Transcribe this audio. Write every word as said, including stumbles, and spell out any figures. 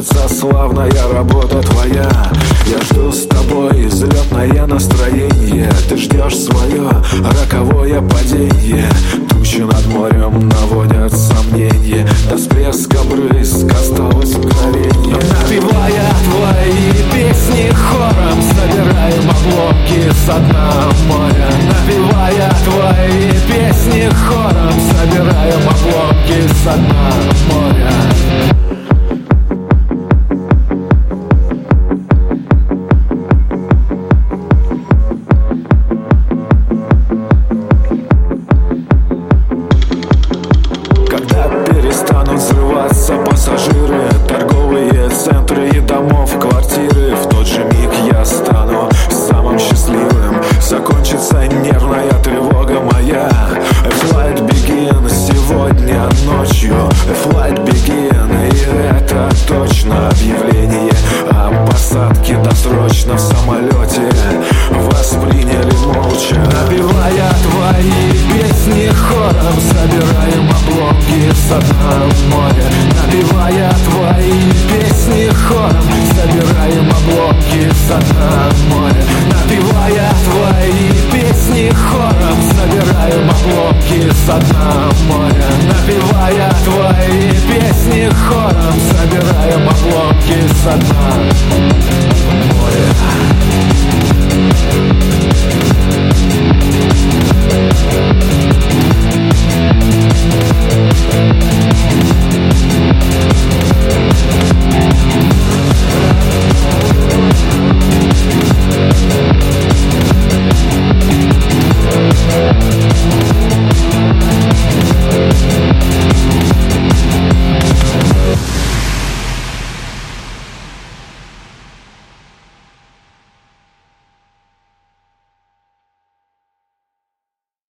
закончится славная работа твоя. Я жду с тобой взлетное настроение, ты ждешь свое роковое падение. Тучи над морем наводят сомнения, до всплеска брызг осталось мгновение. Напевая твои песни хором, собираем обломки со дна моря. Напевая твои песни хором, собираем обломки со дна моря. Станут взрываться пассажиры, торговые центры и домов, квартиры. В тот же миг я стану самым счастливым. Закончится нервная тревога моя. A flight begin сегодня ночью. A flight begin, и это точно. Объявление о посадке досрочно в самолете восприняли молча. Напевая твои песни хором, собираем обломки со дна моря. Напевая твои песни хором, собираем обломки со дна моря. Напевая твои песни хором, собираем обломки со дна моря. Напевая твои песни хором, собираем обломки со дна моря.